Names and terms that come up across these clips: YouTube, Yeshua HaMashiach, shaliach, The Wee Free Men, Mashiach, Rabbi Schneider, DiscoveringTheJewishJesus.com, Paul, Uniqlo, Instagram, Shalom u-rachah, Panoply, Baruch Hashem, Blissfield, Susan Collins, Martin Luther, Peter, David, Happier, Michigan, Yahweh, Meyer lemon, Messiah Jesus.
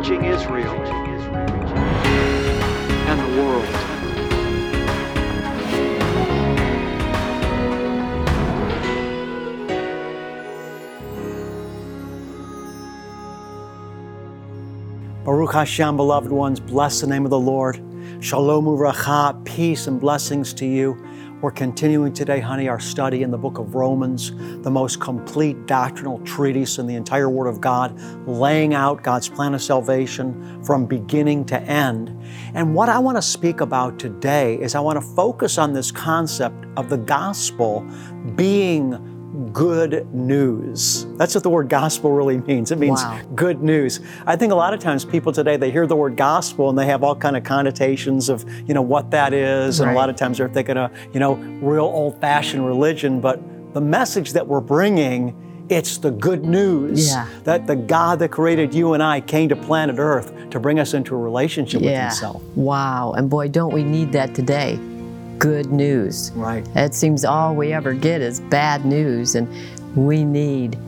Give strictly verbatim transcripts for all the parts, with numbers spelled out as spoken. reaching Israel and the world. Baruch Hashem, beloved ones, bless the name of the Lord. Shalom u-rachah, peace and blessings to you. We're continuing today, honey, our study in the book of Romans, the most complete doctrinal treatise in the entire Word of God, laying out God's plan of salvation from beginning to end. And what I want to speak about today is I want to focus on this concept of the gospel being good news. That's what the word gospel really means. It means wow. Good news. I think a lot of times people today, they hear the word gospel and they have all kind of connotations of, you know, what that is. Right. And a lot of times they're thinking of, you know, real old-fashioned religion. But the message that we're bringing, it's the good news yeah. that the God that created you and I came to planet Earth to bring us into a relationship yeah. with Himself. Wow. And boy, don't we need that today. Good news. Right. It seems all we ever get is bad news, and we need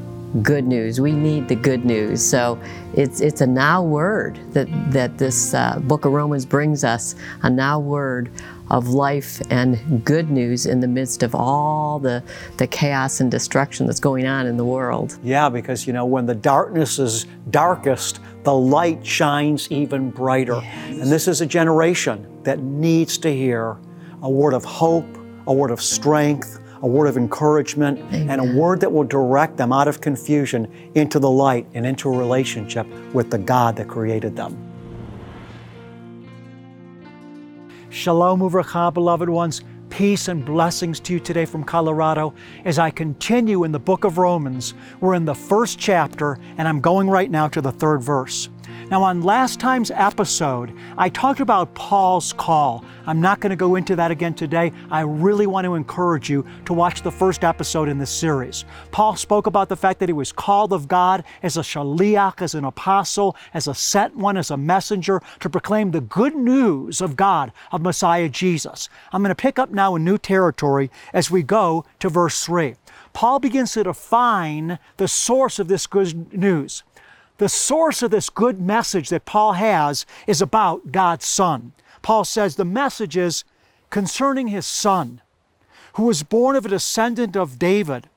good news. We need the good news. So it's it's a now word that that this uh, book of Romans brings us, a now word of life and good news in the midst of all the, the chaos and destruction that's going on in the world. Yeah, because you know, when the darkness is darkest, the light shines even brighter. Yes. And this is a generation that needs to hear a word of hope, a word of strength, a word of encouragement, Amen. And a word that will direct them out of confusion into the light and into a relationship with the God that created them. Shalom u-rachah, beloved ones. Peace and blessings to you today from Colorado. As I continue in the book of Romans, we're in the first chapter, and I'm going right now to the third verse. Now, on last time's episode, I talked about Paul's call. I'm not going to go into that again today. I really want to encourage you to watch the first episode in this series. Paul spoke about the fact that he was called of God as a shaliach, as an apostle, as a sent one, as a messenger, to proclaim the good news of God, of Messiah Jesus. I'm going to pick up now in new territory as we go to verse three. Paul begins to define the source of this good news. The source of this good message that Paul has is about God's Son. Paul says the message is concerning His Son, who was born of a descendant of David,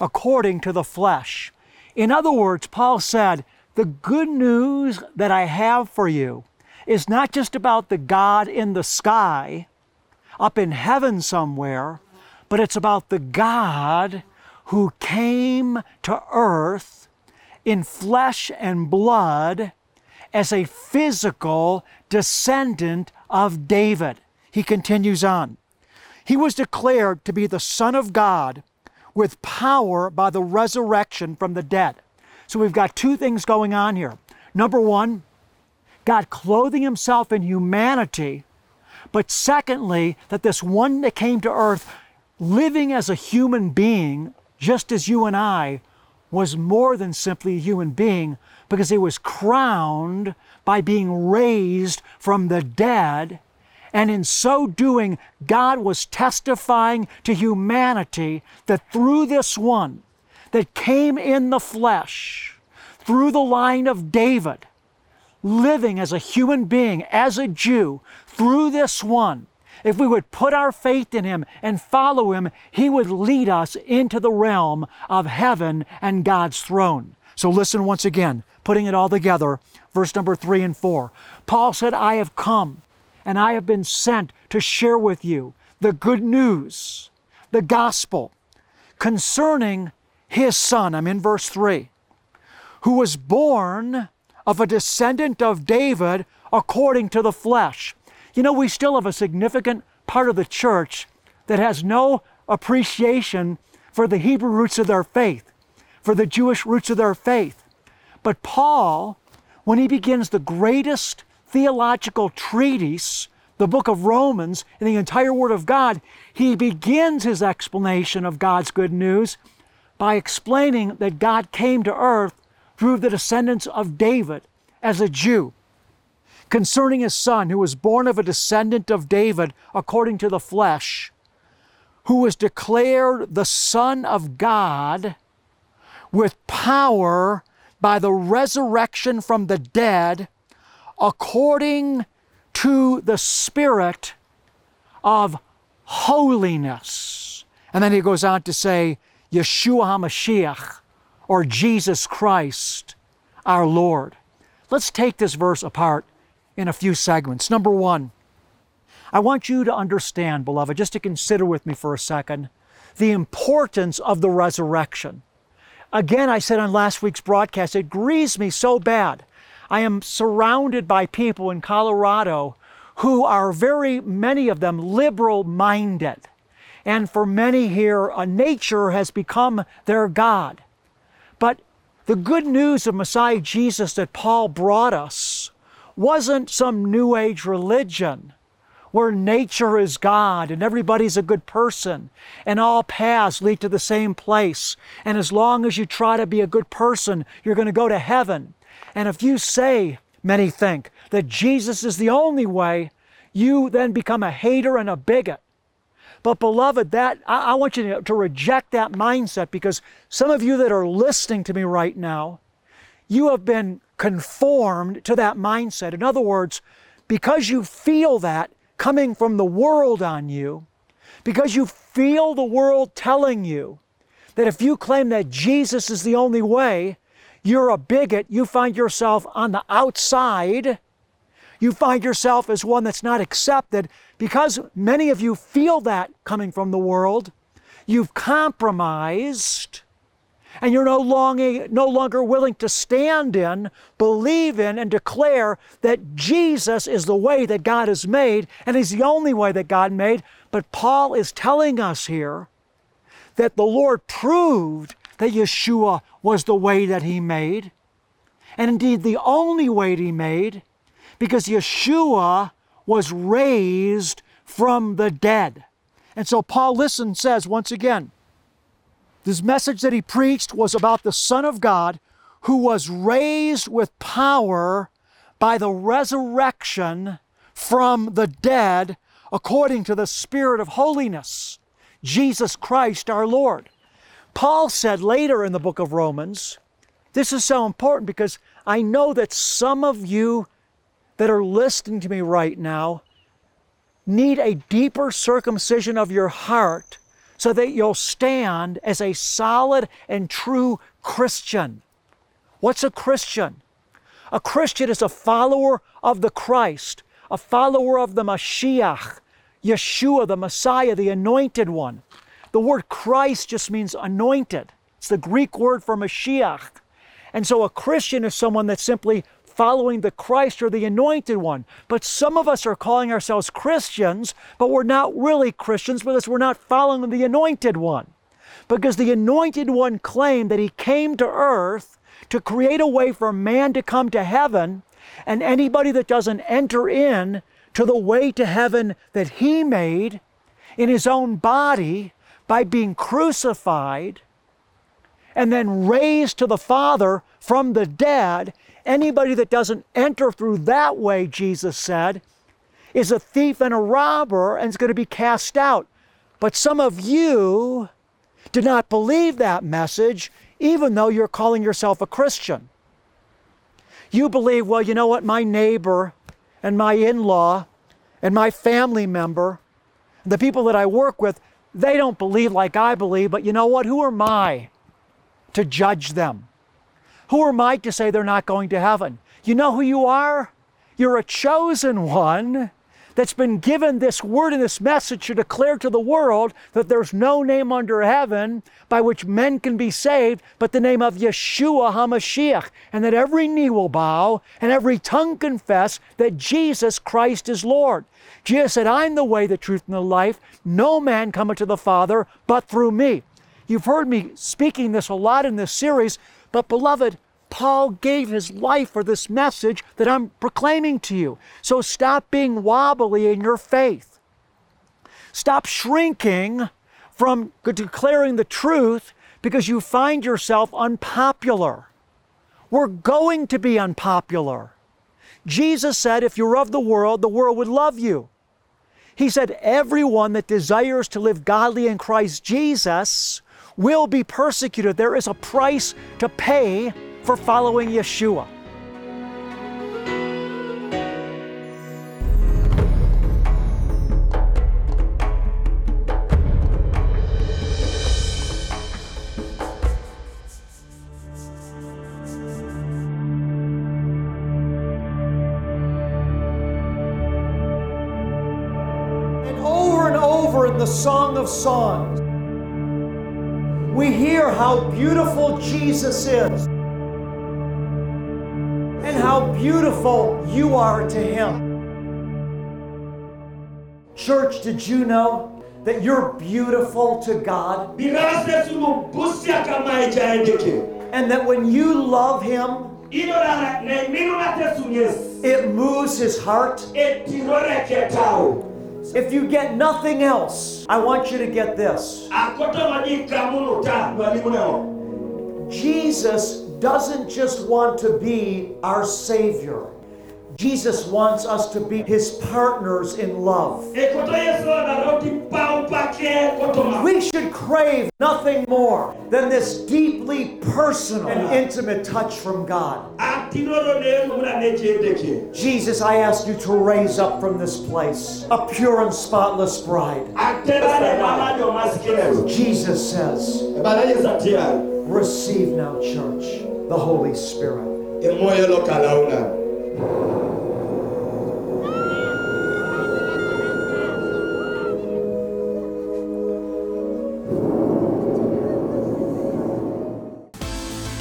according to the flesh. In other words, Paul said, the good news that I have for you is not just about the God in the sky, up in heaven somewhere, but it's about the God who came to earth in flesh and blood as a physical descendant of David. He continues on. He was declared to be the Son of God with power by the resurrection from the dead. So we've got two things going on here. Number one, God clothing Himself in humanity, but secondly, that this one that came to earth living as a human being, just as you and I, was more than simply a human being, because He was crowned by being raised from the dead. And in so doing, God was testifying to humanity that through this one that came in the flesh, through the line of David, living as a human being, as a Jew, through this one, if we would put our faith in Him and follow Him, He would lead us into the realm of heaven and God's throne. So listen once again, putting it all together, verse number three and four. Paul said, I have come and I have been sent to share with you the good news, the gospel concerning His Son. I'm in verse three, who was born of a descendant of David according to the flesh. You know, we still have a significant part of the church that has no appreciation for the Hebrew roots of their faith, for the Jewish roots of their faith. But Paul, when he begins the greatest theological treatise, the book of Romans, in the entire Word of God, he begins his explanation of God's good news by explaining that God came to earth through the descendants of David as a Jew. Concerning His Son, who was born of a descendant of David according to the flesh, who was declared the Son of God with power by the resurrection from the dead, according to the spirit of holiness. And then he goes on to say, Yeshua HaMashiach, or Jesus Christ, our Lord. Let's take this verse apart in a few segments. Number one, I want you to understand, beloved, just to consider with me for a second, the importance of the resurrection. Again, I said on last week's broadcast, it grieves me so bad. I am surrounded by people in Colorado who are very, many of them, liberal-minded. And for many here, uh, nature has become their God. But the good news of Messiah Jesus that Paul brought us wasn't some New Age religion where nature is God and everybody's a good person and all paths lead to the same place. And as long as you try to be a good person, you're going to go to heaven. And if you say, many think, that Jesus is the only way, you then become a hater and a bigot. But beloved, that I, I want you to, to reject that mindset, because some of you that are listening to me right now, you have been conformed to that mindset. In other words, because you feel that coming from the world on you, because you feel the world telling you that if you claim that Jesus is the only way, you're a bigot, you find yourself on the outside. You find yourself as one that's not accepted. Because many of you feel that coming from the world, you've compromised, and you're no longer, no longer willing to stand in, believe in, and declare that Jesus is the way that God has made, and He's the only way that God made. But Paul is telling us here that the Lord proved that Yeshua was the way that He made, and indeed the only way that He made, because Yeshua was raised from the dead. And so Paul, listen, says once again, this message that he preached was about the Son of God who was raised with power by the resurrection from the dead according to the Spirit of holiness, Jesus Christ our Lord. Paul said later in the book of Romans, this is so important because I know that some of you that are listening to me right now need a deeper circumcision of your heart so that you'll stand as a solid and true Christian. What's a Christian? A Christian is a follower of the Christ, a follower of the Mashiach, Yeshua, the Messiah, the Anointed One. The word Christ just means anointed. It's the Greek word for Mashiach. And so a Christian is someone that simply following the Christ or the Anointed One. But some of us are calling ourselves Christians, but we're not really Christians because we're not following the Anointed One. Because the Anointed One claimed that He came to earth to create a way for man to come to heaven, and anybody that doesn't enter in to the way to heaven that He made in His own body by being crucified and then raised to the Father from the dead, anybody that doesn't enter through that way, Jesus said, is a thief and a robber and is going to be cast out. But some of you did not believe that message, even though you're calling yourself a Christian. You believe, well, you know what, my neighbor and my in-law and my family member, the people that I work with, they don't believe like I believe, but you know what, who am I to judge them? Who am I to say they're not going to heaven? You know who you are? You're a chosen one that's been given this word and this message to declare to the world that there's no name under heaven by which men can be saved but the name of Yeshua HaMashiach, and that every knee will bow and every tongue confess that Jesus Christ is Lord. Jesus said, I'm the way, the truth, and the life. No man cometh to the Father but through me. You've heard me speaking this a lot in this series, but beloved, Paul gave his life for this message that I'm proclaiming to you. So stop being wobbly in your faith. Stop shrinking from declaring the truth because you find yourself unpopular. We're going to be unpopular. Jesus said, if you're of the world, the world would love you. He said, everyone that desires to live godly in Christ Jesus will be persecuted. There is a price to pay for following Yeshua. the Song of Songs. We hear how beautiful Jesus is and how beautiful you are to Him. Church, did you know that you're beautiful to God? And that when you love Him, it moves His heart. If you get nothing else, I want you to get this. Jesus doesn't just want to be our Savior. Jesus wants us to be His partners in love. We should crave nothing more than this deeply personal and intimate touch from God. Jesus, I ask you to raise up from this place a pure and spotless bride. Jesus says, receive now, church, the Holy Spirit.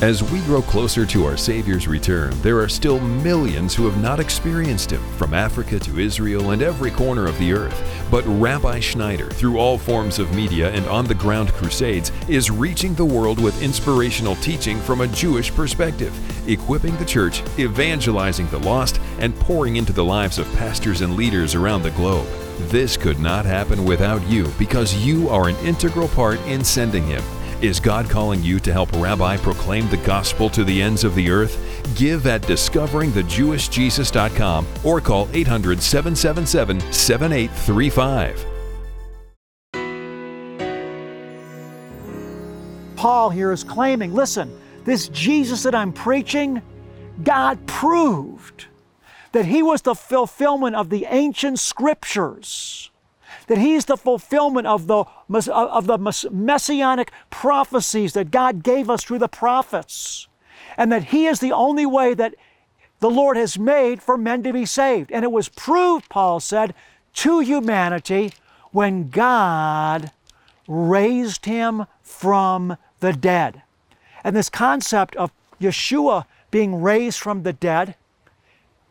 As we grow closer to our Savior's return, there are still millions who have not experienced Him, from Africa to Israel and every corner of the earth. But Rabbi Schneider, through all forms of media and on-the-ground crusades, is reaching the world with inspirational teaching from a Jewish perspective, equipping the church, evangelizing the lost, and pouring into the lives of pastors and leaders around the globe. This could not happen without you, because you are an integral part in sending him. Is God calling you to help Rabbi proclaim the gospel to the ends of the earth? Give at Discovering The Jewish Jesus dot com or call eight hundred, seven seven seven, seven eight three five. Paul here is claiming, listen, this Jesus that I'm preaching, God proved that He was the fulfillment of the ancient scriptures, that He's the fulfillment of the, of the messianic prophecies that God gave us through the prophets, and that He is the only way that the Lord has made for men to be saved. And it was proved, Paul said, to humanity when God raised Him from the dead. And this concept of Yeshua being raised from the dead,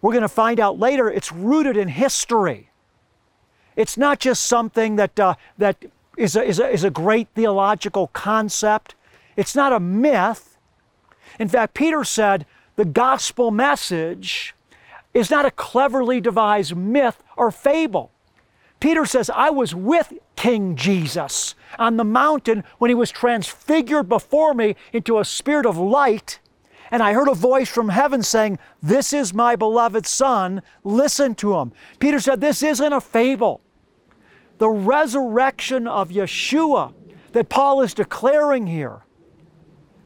we're going to find out later, it's rooted in history. It's not just something that, uh, that is, a, is, a, is a great theological concept. It's not a myth. In fact, Peter said the gospel message is not a cleverly devised myth or fable. Peter says, I was with King Jesus on the mountain when He was transfigured before me into a spirit of light, and I heard a voice from heaven saying, this is my beloved Son, listen to Him. Peter said, this isn't a fable. The resurrection of Yeshua that Paul is declaring here,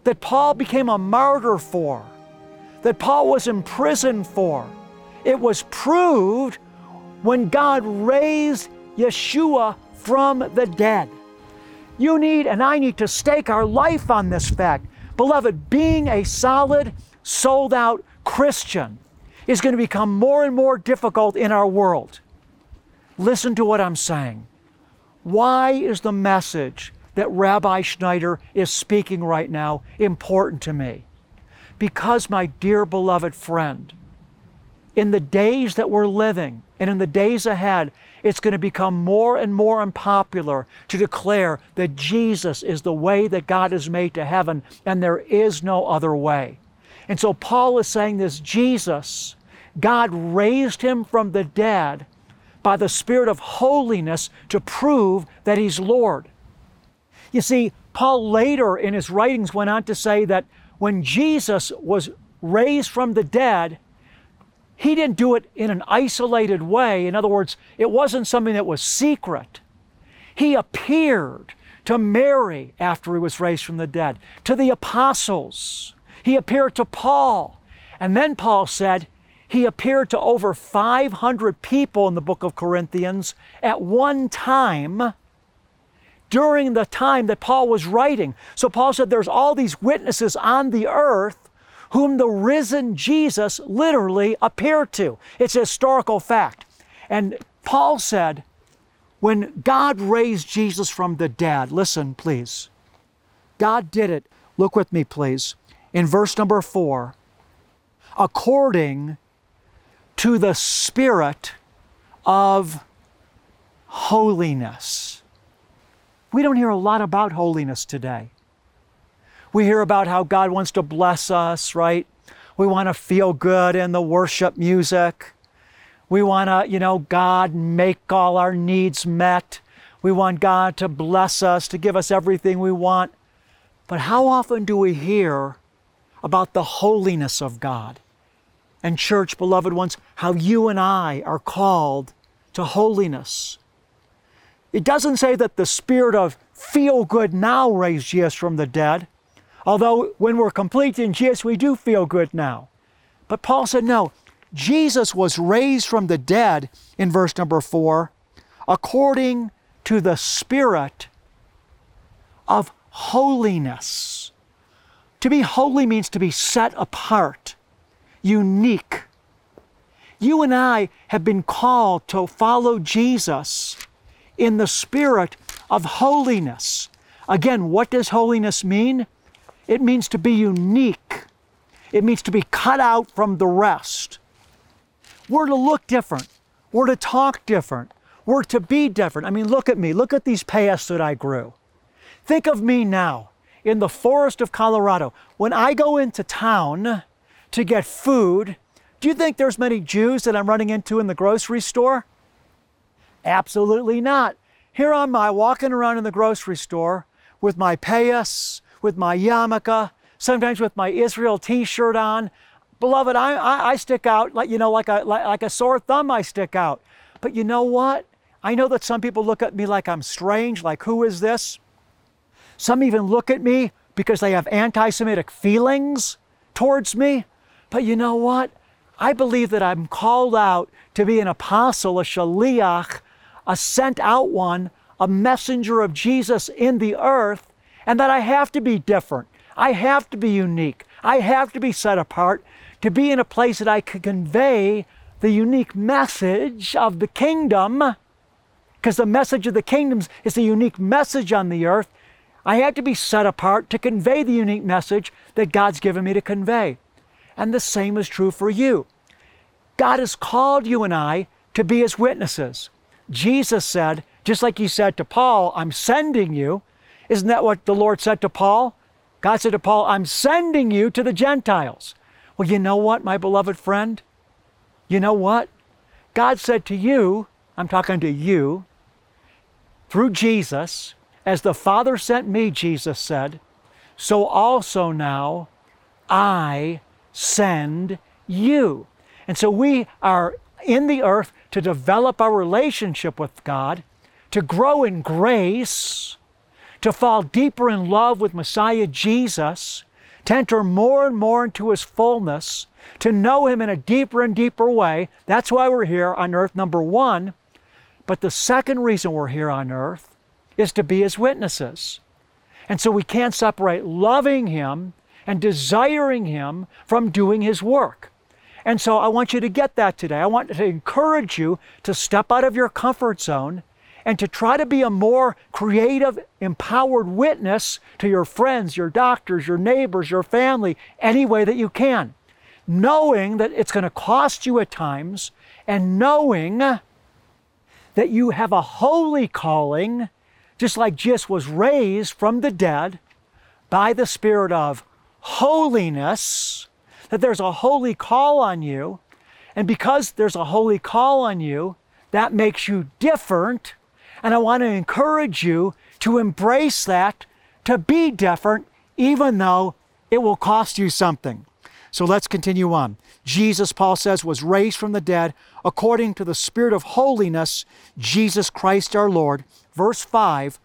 that Paul became a martyr for, that Paul was imprisoned for, it was proved when God raised Yeshua from the dead. You need and I need to stake our life on this fact. Beloved, being a solid, sold-out Christian is going to become more and more difficult in our world. Listen to what I'm saying. Why is the message that Rabbi Schneider is speaking right now important to me? Because, my dear beloved friend, in the days that we're living and in the days ahead, it's going to become more and more unpopular to declare that Jesus is the way that God is made to heaven and there is no other way. And so Paul is saying this, Jesus, God raised Him from the dead by the Spirit of holiness to prove that He's Lord. You see, Paul later in his writings went on to say that when Jesus was raised from the dead, He didn't do it in an isolated way. In other words, it wasn't something that was secret. He appeared to Mary after He was raised from the dead, to the apostles. He appeared to Paul. And then Paul said, He appeared to over five hundred people in the book of Corinthians at one time during the time that Paul was writing. So Paul said there's all these witnesses on the earth whom the risen Jesus literally appeared to. It's a historical fact. And Paul said, When God raised Jesus from the dead, listen, please. God did it. Look with me, please. In verse number four, according to the Spirit of holiness. We don't hear a lot about holiness today. We hear about how God wants to bless us, right? We want to feel good in the worship music. We want to, you know, God make all our needs met. We want God to bless us, to give us everything we want. But how often do we hear about the holiness of God? And church, beloved ones, how you and I are called to holiness. It doesn't say that the spirit of feel good now raised Jesus from the dead, although when we're complete in Jesus, we do feel good now. But Paul said, no, Jesus was raised from the dead in verse number four, according to the Spirit of holiness. To be holy means to be set apart, unique. You and I have been called to follow Jesus in the spirit of holiness. Again, what does holiness mean? It means to be unique. It means to be cut out from the rest. We're to look different. We're to talk different. We're to be different. I mean, look at me. Look at these pasts that I grew. Think of me now in the forest of Colorado. When I go into town to get food, do you think there's many Jews that I'm running into in the grocery store? Absolutely not. Here am I walking around in the grocery store with my payas, with my yarmulke, sometimes with my Israel t-shirt on. Beloved, I, I, I stick out, like, you know, like a, like, like a sore thumb I stick out. But you know what? I know that some people look at me like I'm strange, like who is this? Some even look at me because they have anti-Semitic feelings towards me. But you know what? I believe that I'm called out to be an apostle, a shaliach, a sent out one, a messenger of Jesus in the earth, and that I have to be different. I have to be unique. I have to be set apart to be in a place that I can convey the unique message of the kingdom, because the message of the kingdom is the unique message on the earth. I have to be set apart to convey the unique message that God's given me to convey. And the same is true for you. God has called you and I to be His witnesses. Jesus said, just like He said to Paul, I'm sending you. Isn't that what the Lord said to Paul? God said to Paul, I'm sending you to the Gentiles. Well, you know what, my beloved friend? You know what? God said to you, I'm talking to you, through Jesus, as the Father sent me, Jesus said, so also now I send you. And so we are in the earth to develop our relationship with God, to grow in grace, to fall deeper in love with Messiah Jesus, to enter more and more into His fullness, to know Him in a deeper and deeper way. That's why we're here on earth, number one. But the second reason we're here on earth is to be His witnesses. And so we can't separate loving Him and desiring Him from doing His work. And so I want you to get that today. I want to encourage you to step out of your comfort zone and to try to be a more creative, empowered witness to your friends, your doctors, your neighbors, your family, any way that you can, knowing that it's going to cost you at times and knowing that you have a holy calling, just like Jesus was raised from the dead by the Spirit of holiness, that there's a holy call on you. And because there's a holy call on you, that makes you different. And I want to encourage you to embrace that, to be different, even though it will cost you something. So let's continue on. Jesus, Paul says, was raised from the dead according to the Spirit of holiness, Jesus Christ our Lord. Verse five,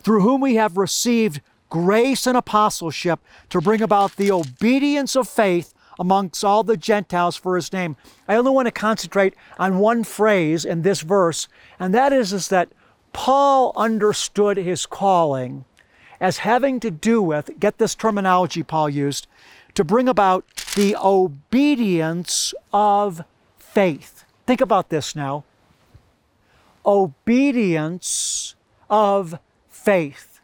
through whom we have received grace and apostleship to bring about the obedience of faith amongst all the Gentiles for His name. I only want to concentrate on one phrase in this verse, and that is, is that Paul understood his calling as having to do with, get this terminology Paul used, to bring about the obedience of faith. Think about this now. obedience of faith.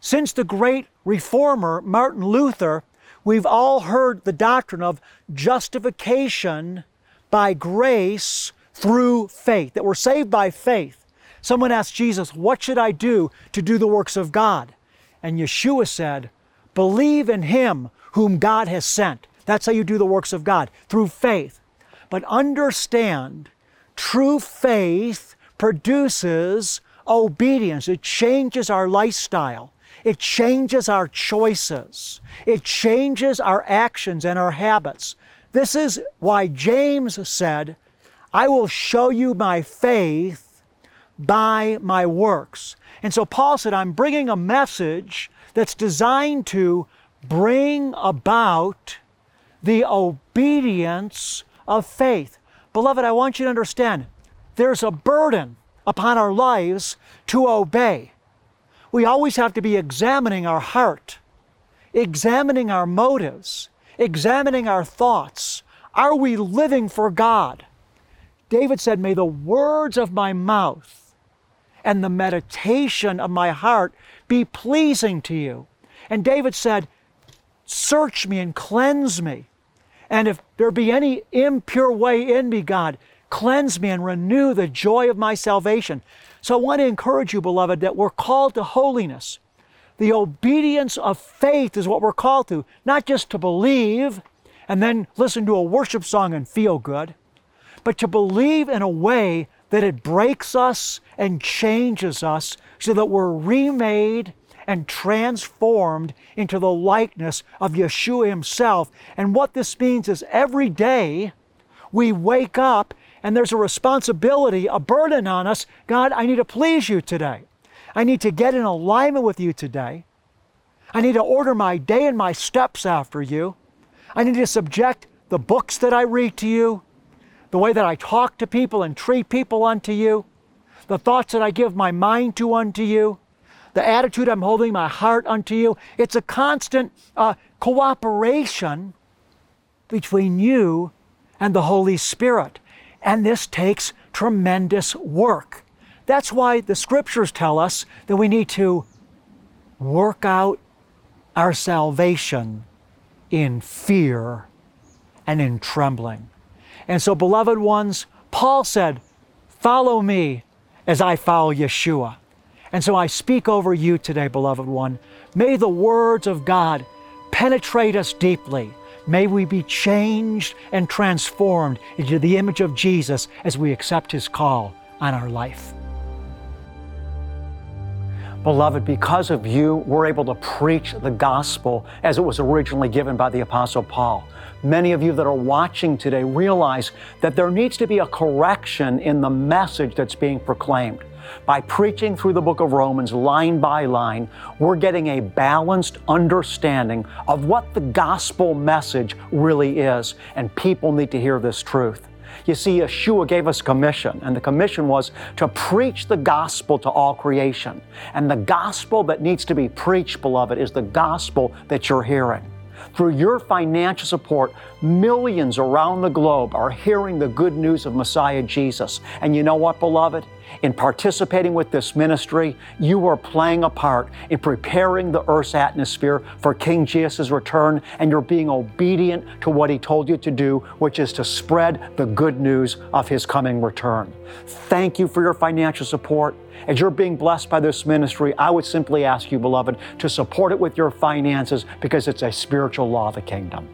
Since the great reformer, Martin Luther, we've all heard the doctrine of justification by grace through faith, that we're saved by faith. Someone asked Jesus, what should I do to do the works of God? And Yeshua said, believe in him whom God has sent. That's how you do the works of God, through faith. But understand, true faith produces obedience. It changes our lifestyle. It changes our choices. It changes our actions and our habits. This is why James said, I will show you my faith by my works. And so Paul said, I'm bringing a message that's designed to bring about the obedience of faith. Beloved, I want you to understand, there's a burden upon our lives to obey. We always have to be examining our heart, examining our motives, examining our thoughts. Are we living for God? David said, may the words of my mouth and the meditation of my heart be pleasing to you. And David said, search me and cleanse me. And if there be any impure way in me, God, cleanse me and renew the joy of my salvation. So I want to encourage you, beloved, that we're called to holiness. The obedience of faith is what we're called to, not just to believe and then listen to a worship song and feel good, but to believe in a way that it breaks us and changes us so that we're remade and transformed into the likeness of Yeshua himself. And what this means is every day we wake up and there's a responsibility, a burden on us. God, I need to please you today. I need to get in alignment with you today. I need to order my day and my steps after you. I need to subject the books that I read to you, the way that I talk to people and treat people unto you, the thoughts that I give my mind to unto you, the attitude I'm holding my heart unto you. It's a constant uh, cooperation between you and the Holy Spirit. And this takes tremendous work. That's why the scriptures tell us that we need to work out our salvation in fear and in trembling. And so, beloved ones, Paul said, follow me as I follow Yeshua. And so I speak over you today, beloved one. May the words of God penetrate us deeply. May we be changed and transformed into the image of Jesus as we accept his call on our life. Beloved, because of you, we're able to preach the gospel as it was originally given by the Apostle Paul. Many of you that are watching today realize that there needs to be a correction in the message that's being proclaimed. By preaching through the book of Romans, line by line, we're getting a balanced understanding of what the gospel message really is, and people need to hear this truth. You see, Yeshua gave us commission, and the commission was to preach the gospel to all creation. And the gospel that needs to be preached, beloved, is the gospel that you're hearing. Through your financial support, millions around the globe are hearing the good news of Messiah Jesus. And you know what, beloved? In participating with this ministry, you are playing a part in preparing the earth's atmosphere for King Jesus' return, and you're being obedient to what he told you to do, which is to spread the good news of his coming return. Thank you for your financial support. As you're being blessed by this ministry, I would simply ask you, beloved, to support it with your finances, because it's a spiritual law of the kingdom.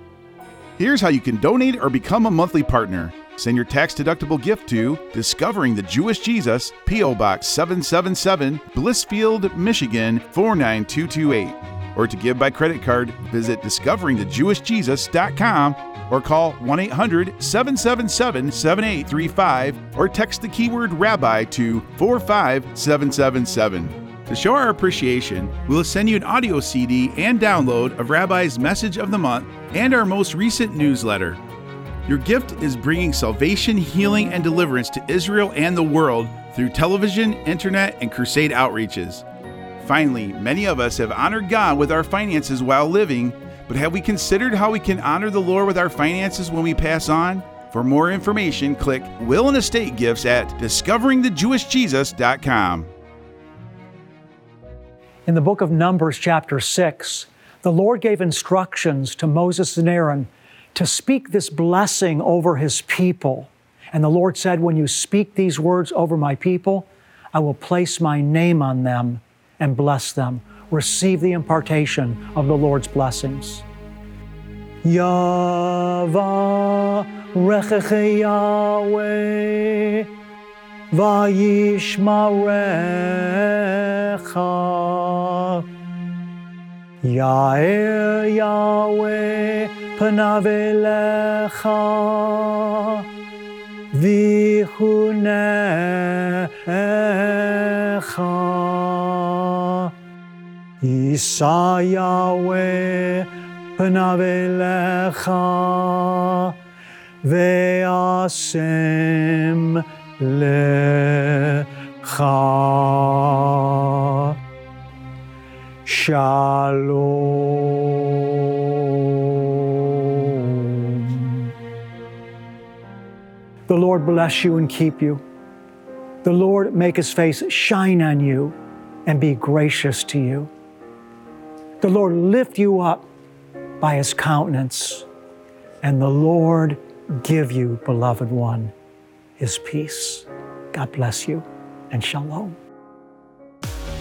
Here's how you can donate or become a monthly partner. Send your tax-deductible gift to Discovering the Jewish Jesus, P O. Box seven seven seven, Blissfield, Michigan four nine two two eight. Or to give by credit card, visit Discovering The Jewish Jesus dot com or call one eight hundred, seven seven seven, seven eight three five or text the keyword Rabbi to four five seven seven seven. To show our appreciation, we'll send you an audio C D and download of Rabbi's Message of the Month and our most recent newsletter. Your gift is bringing salvation, healing, and deliverance to Israel and the world through television, internet, and crusade outreaches. Finally, many of us have honored God with our finances while living, but have we considered how we can honor the Lord with our finances when we pass on? For more information, click Will and Estate Gifts at Discovering The Jewish Jesus dot com. In the book of Numbers, chapter six, the Lord gave instructions to Moses and Aaron to speak this blessing over His people. And the Lord said, when you speak these words over my people, I will place my name on them and bless them. Receive the impartation of the Lord's blessings. Yivarechecha Yahweh v'yishmarecha Yaer Yahweh p'nav elecha Vichuneka Yisa Yahweh p'nav elecha ve'asem lecha shalom. The Lord bless you and keep you. The Lord make His face shine on you and be gracious to you. The Lord lift you up by His countenance, and the Lord give you, beloved one, His peace. God bless you, and shalom.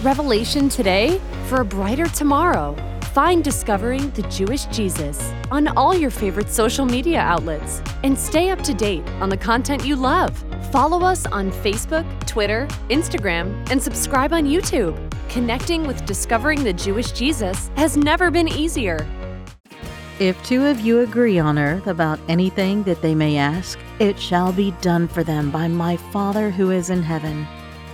Revelation today for a brighter tomorrow. Find Discovering the Jewish Jesus on all your favorite social media outlets and stay up to date on the content you love. Follow us on Facebook, Twitter, Instagram, and subscribe on YouTube. Connecting with Discovering the Jewish Jesus has never been easier. If two of you agree on earth about anything that they may ask, it shall be done for them by my Father who is in heaven.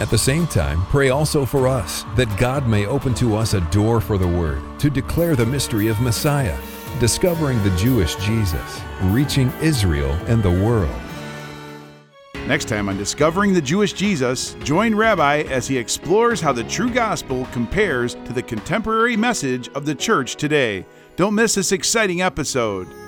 At the same time, pray also for us, that God may open to us a door for the Word, to declare the mystery of Messiah, discovering the Jewish Jesus, reaching Israel and the world. Next time on Discovering the Jewish Jesus, join Rabbi as he explores how the true gospel compares to the contemporary message of the church today. Don't miss this exciting episode.